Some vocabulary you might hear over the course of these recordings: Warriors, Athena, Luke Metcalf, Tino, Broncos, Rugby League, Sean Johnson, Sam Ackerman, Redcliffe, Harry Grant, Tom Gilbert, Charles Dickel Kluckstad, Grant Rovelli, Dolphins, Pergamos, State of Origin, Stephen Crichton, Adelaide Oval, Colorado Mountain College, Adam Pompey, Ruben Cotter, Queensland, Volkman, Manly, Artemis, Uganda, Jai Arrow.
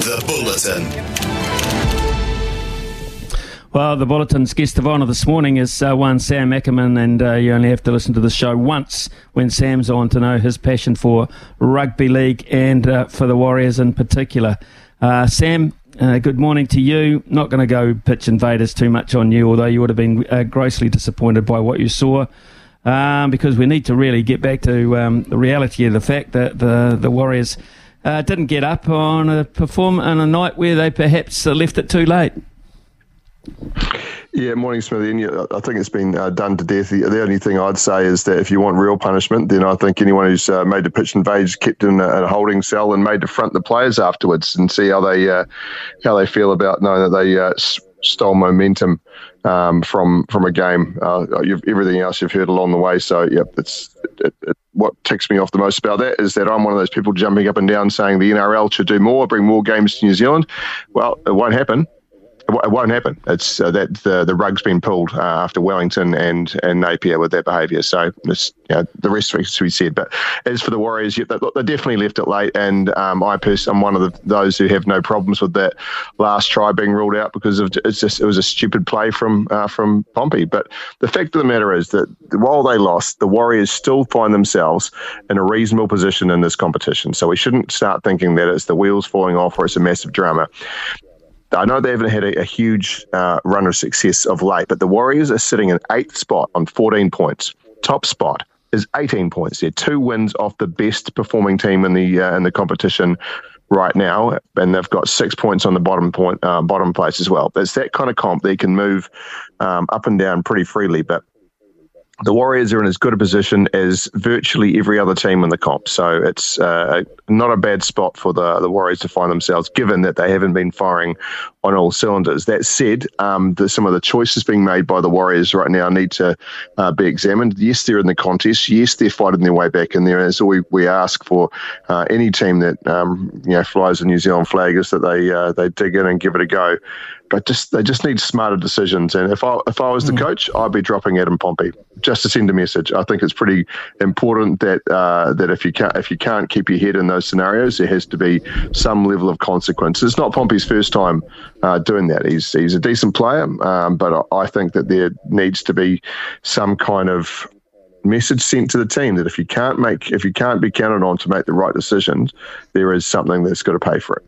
The Bulletin. Well, the Bulletin's guest of honour this morning is one Sam Ackerman, and you only have to listen to the show once when Sam's on to know his passion for rugby league and for the Warriors in particular. Sam, good morning to you. Not going to go pitch invaders too much on you, although you would have been grossly disappointed by what you saw. Because we need to really get back to the reality of the fact that the Warriors didn't get up on a night where they perhaps left it too late. Yeah, morning, Smithy. And I think it's been done to death. The only thing I'd say is that if you want real punishment, then I think anyone who's made the pitch invade is kept in a holding cell and made to front the players afterwards and see how they feel about knowing that they stole momentum from a game. Everything else you've heard along the way. So, yeah, what ticks me off the most about that is that I'm one of those people jumping up and down saying the NRL should do more, bring more games to New Zealand. Well, it won't happen. It's that the rug's been pulled after Wellington and Napier with their behaviour. So it's, the rest of it's to be said. But as for the Warriors, they definitely left it late. And I'm one of those who have no problems with that last try being ruled out because it was a stupid play from Pompey. But the fact of the matter is that while they lost, the Warriors still find themselves in a reasonable position in this competition. So we shouldn't start thinking that it's the wheels falling off or it's a massive drama. I know they haven't had a huge run of success of late, but the Warriors are sitting in 8th spot on 14 points. Top spot is 18 points. They're 2 wins off the best performing team in the competition right now, and they've got 6 points on the bottom place as well. It's that kind of comp. They can move up and down pretty freely, but the Warriors are in as good a position as virtually every other team in the comp. So it's not a bad spot for the Warriors to find themselves, given that they haven't been firing on all cylinders. That said, some of the choices being made by the Warriors right now need to be examined. Yes, they're in the contest. Yes, they're fighting their way back in there. And so we ask for any team that flies the New Zealand flag is that they dig in and give it a go. But they just need smarter decisions. And if I was the coach, I'd be dropping Adam Pompey just to send a message. I think it's pretty important that that if you can't keep your head in those scenarios, there has to be some level of consequence. It's not Pompey's first time doing that. He's a decent player, but I think that there needs to be some kind of message sent to the team that if you can't be counted on to make the right decisions, there is something that's got to pay for it.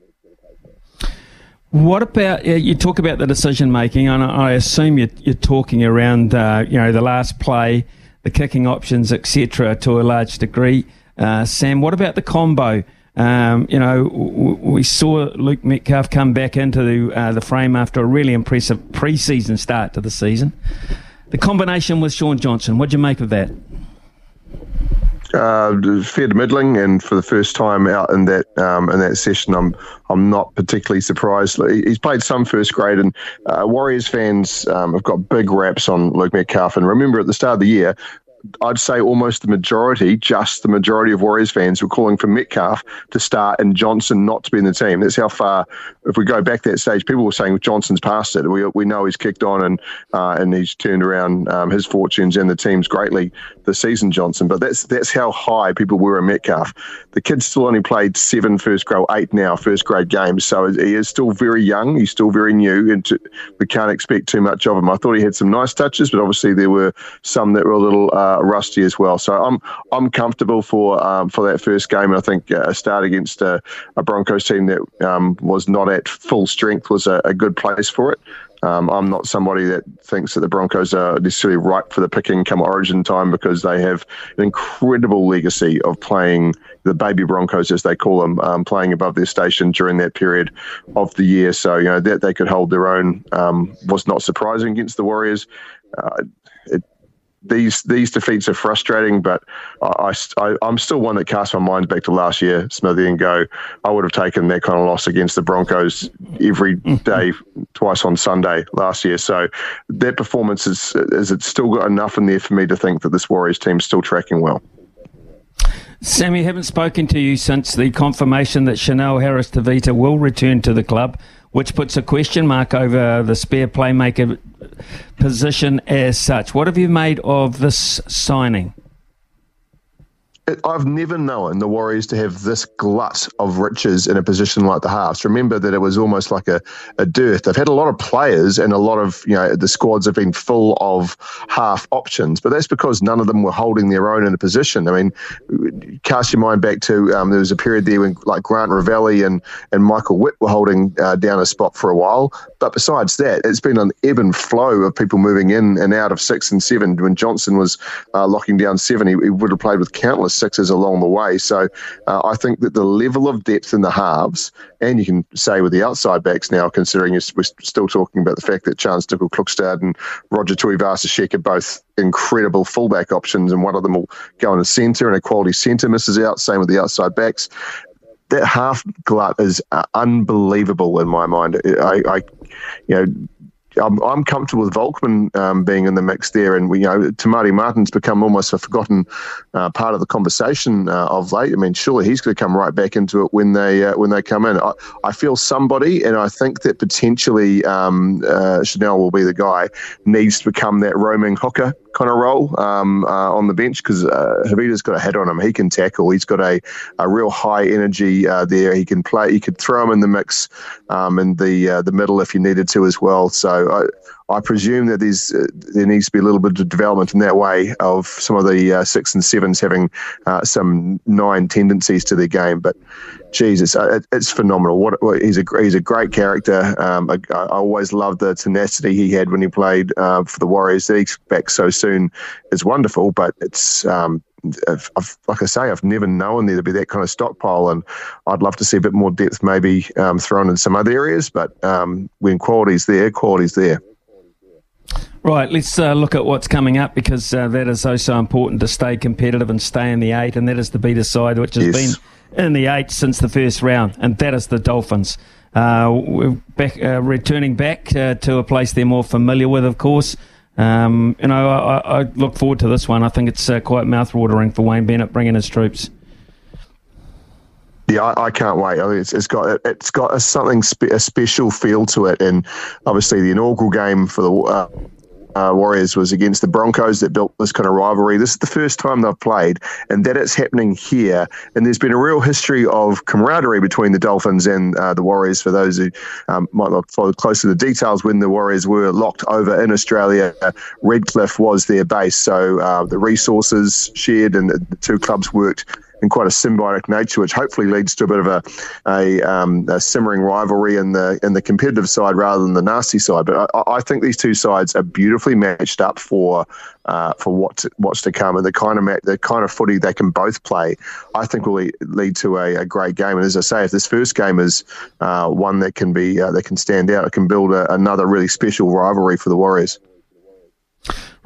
What about, you talk about the decision making, and I assume you're talking around the last play, the kicking options, etc. to a large degree. Sam, what about the combo? We saw Luke Metcalf come back into the frame after a really impressive pre-season start to the season. The combination with Sean Johnson, what'd you make of that? Fair to middling, and for the first time out in that session, I'm not particularly surprised. He's played some first grade, and Warriors fans have got big raps on Luke Metcalf. And remember, at the start of the year, I'd say almost the majority of Warriors fans were calling for Metcalf to start and Johnson not to be in the team. That's how far, if we go back that stage, people were saying Johnson's past it. We know he's kicked on and he's turned around his fortunes and the team's greatly this season, Johnson. But that's how high people were in Metcalf. The kid's still only played 7 first grade games. So he is still very young. He's still very new, and we can't expect too much of him. I thought he had some nice touches, but obviously there were some that were a little rusty as well. So I'm comfortable for that first game. And I think a start against a Broncos team that was not at full strength was a good place for it. I'm not somebody that thinks that the Broncos are necessarily ripe for the picking come Origin time, because they have an incredible legacy of playing the baby Broncos, as they call them, playing above their station during that period of the year. So, that they could hold their own was not surprising against the Warriors. these defeats are frustrating, but I'm still one that casts my mind back to last year, Smithy, and go, I would have taken that kind of loss against the Broncos every day, twice on Sunday last year. So that performance, is it's still got enough in there for me to think that this Warriors team's still tracking well. Sammy, haven't spoken to you since the confirmation that Chanel Harris Tavita will return to the club, which puts a question mark over the spare playmaker position as such. What have you made of this signing? I've never known the Warriors to have this glut of riches in a position like the halves. Remember that it was almost like a dearth. They've had a lot of players and a lot of, you know, the squads have been full of half options, but that's because none of them were holding their own in a position. I mean, cast your mind back to, there was a period there when like Grant Rovelli and Michael Witt were holding down a spot for a while. But besides that, it's been an ebb and flow of people moving in and out of 6 and 7. When Johnson was locking down 7, he would have played with countless sixes along the way. So I think that the level of depth in the halves, and you can say with the outside backs now, considering we're still talking about the fact that Charles Dickel Kluckstad and Roger Tuivasa-Sheck are both incredible fullback options, and one of them will go in a centre and a quality centre misses out, same with the outside backs. That half glut is unbelievable in my mind. I'm comfortable with Volkman being in the mix there, and Tamari Martin's become almost a forgotten part of the conversation of late. I mean, surely he's going to come right back into it when they come in. I feel somebody, and I think that potentially Chanel will be the guy, needs to become that roaming hooker kind of role on the bench, because Havita's got a head on him. He can tackle. He's got a real high energy there. He can play. You could throw him in the mix in the middle if you needed to as well. So I presume that there needs to be a little bit of development in that way of some of the 6 and 7s having some 9 tendencies to their game. But Jesus, it's phenomenal. He's a great character. I always loved the tenacity he had when he played for the Warriors. That he's back so soon is wonderful. But it's I've never known there to be that kind of stockpile, and I'd love to see a bit more depth maybe thrown in some other areas. But when quality's there, quality's there. Right, let's look at what's coming up, because that is so important to stay competitive and stay in the 8, and that is to beat a side which has been in the 8 since the first round, and that is the Dolphins. We're back, returning back to a place they're more familiar with, of course. I look forward to this one. I think it's quite mouthwatering for Wayne Bennett bringing his troops. Yeah, I can't wait. I mean, it's got a special feel to it, and obviously the inaugural game for the Warriors was against the Broncos that built this kind of rivalry. This is the first time they've played, and that it's happening here. And there's been a real history of camaraderie between the Dolphins and the Warriors. For those who might not follow close to the details, when the Warriors were locked over in Australia, Redcliffe was their base. So the resources shared, and the two clubs worked in quite a symbiotic nature, which hopefully leads to a bit of a simmering rivalry in the competitive side rather than the nasty side. But I think these two sides are beautifully matched up for what's to come, and the kind of footy they can both play, I think, will lead to a great game. And as I say, if this first game is one that can be that can stand out, it can build another really special rivalry for the Warriors.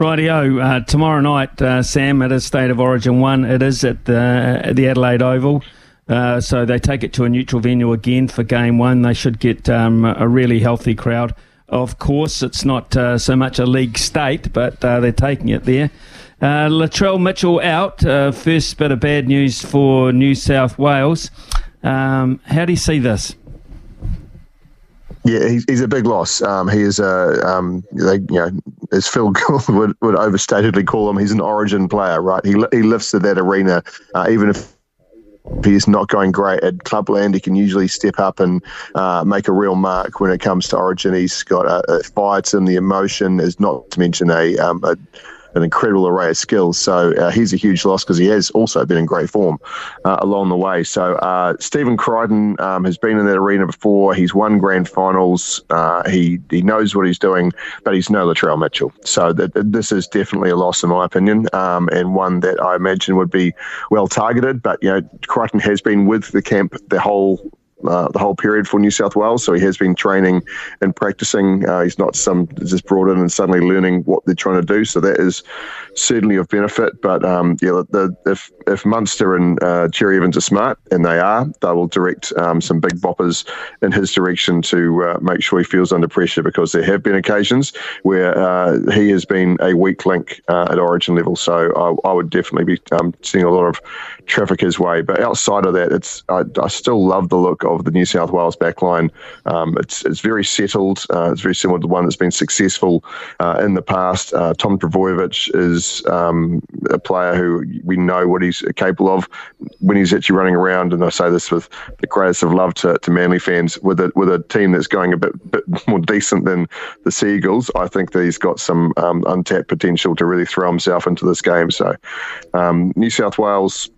Rightio, tomorrow night, Sam, it is State of Origin 1. It is at the Adelaide Oval, so they take it to a neutral venue again for Game 1. They should get a really healthy crowd. Of course, it's not so much a league state, but they're taking it there. Latrell Mitchell out, first bit of bad news for New South Wales. How do you see this? Yeah, he's a big loss. He is as Phil Gould would overstatedly call him, he's an Origin player, right? He lifts to that arena, even if he's not going great at clubland. He can usually step up and make a real mark when it comes to Origin. He's got a fire to him, the emotion, is not to mention an incredible array of skills. So he's a huge loss, because he has also been in great form along the way. So Stephen Crichton has been in that arena before. He's won grand finals. He knows what he's doing, but he's no Latrell Mitchell. So this is definitely a loss in my opinion, and one that I imagine would be well targeted. But Crichton has been with the camp the whole the whole period for New South Wales, so he has been training and practicing. He's not some just brought in and suddenly learning what they're trying to do, so that is certainly of benefit. But if Munster and Cherry Evans are smart, and they are, they will direct some big boppers in his direction to make sure he feels under pressure, because there have been occasions where he has been a weak link at Origin level. So I would definitely be seeing a lot of traffic his way. But outside of that, I still love the look of the New South Wales backline. It's very settled. It's very similar to one that's been successful in the past. Tom Travojevic is a player who we know what he's capable of when he's actually running around. And I say this with the greatest of love to Manly fans. With a team that's going a bit more decent than the Seagulls, I think that he's got some untapped potential to really throw himself into this game. So New South Wales,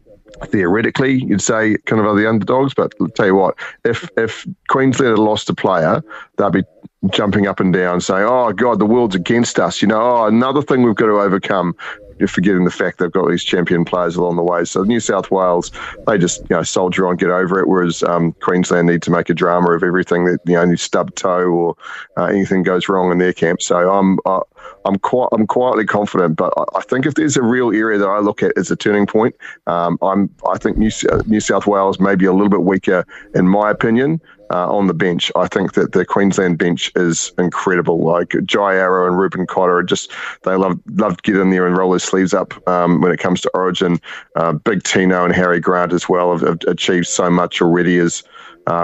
theoretically, you'd say kind of are the underdogs, but I'll tell you what, if Queensland had lost a player, they'd be jumping up and down saying, oh God, the world's against us, another thing we've got to overcome. You're forgetting the fact they've got these champion players along the way. So New South Wales, they just soldier on, get over it, whereas Queensland need to make a drama of everything, that any stubbed toe or anything goes wrong in their camp. So I'm quietly confident, but I think if there's a real area that I look at as a turning point, I think New South Wales may be a little bit weaker, in my opinion, on the bench. I think that the Queensland bench is incredible. Like Jai Arrow and Ruben Cotter, they love to get in there and roll their sleeves up when it comes to Origin. Big Tino and Harry Grant as well have achieved so much already as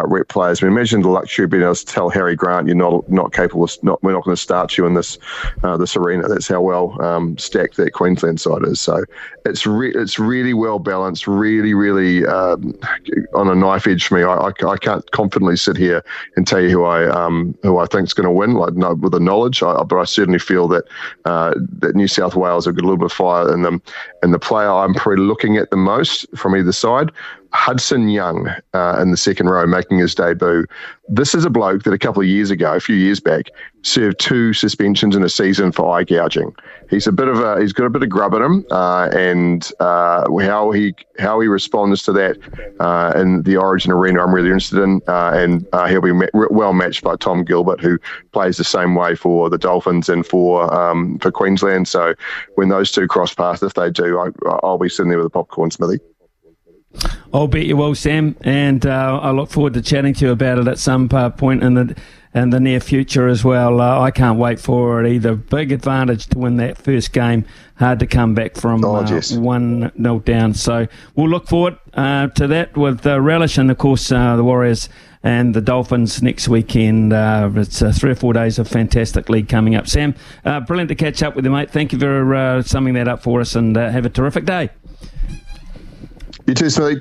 rep players. I mean, imagine the luxury of being able to tell Harry Grant, you're not capable of, we're not going to start you in this arena. That's how well stacked that Queensland side is. So it's really well balanced, really, really on a knife edge for me. I can't confidently sit here and tell you who I think is going to win, with the knowledge. But I certainly feel that New South Wales have got a little bit of fire in them. And the player I'm probably looking at the most from either side, Hudson Young in the second row, making his debut. This is a bloke that a few years back, served 2 suspensions in a season for eye gouging. He's got a bit of grub in him, and how he responds to that in the Origin arena, I'm really interested in. And he'll be well matched by Tom Gilbert, who plays the same way for the Dolphins and for Queensland. So when those two cross paths, if they do, I'll be sitting there with a popcorn smoothie. I'll bet you will, Sam, and I look forward to chatting to you about it at some point in the near future as well. I can't wait for it either. Big advantage to win that first game. Hard to come back from 1-0 down. So we'll look forward to that with relish, and of course the Warriors and the Dolphins next weekend. It's 3 or 4 days of fantastic league coming up. Sam, brilliant to catch up with you, mate. Thank you for summing that up for us, and have a terrific day. You too, Smithy.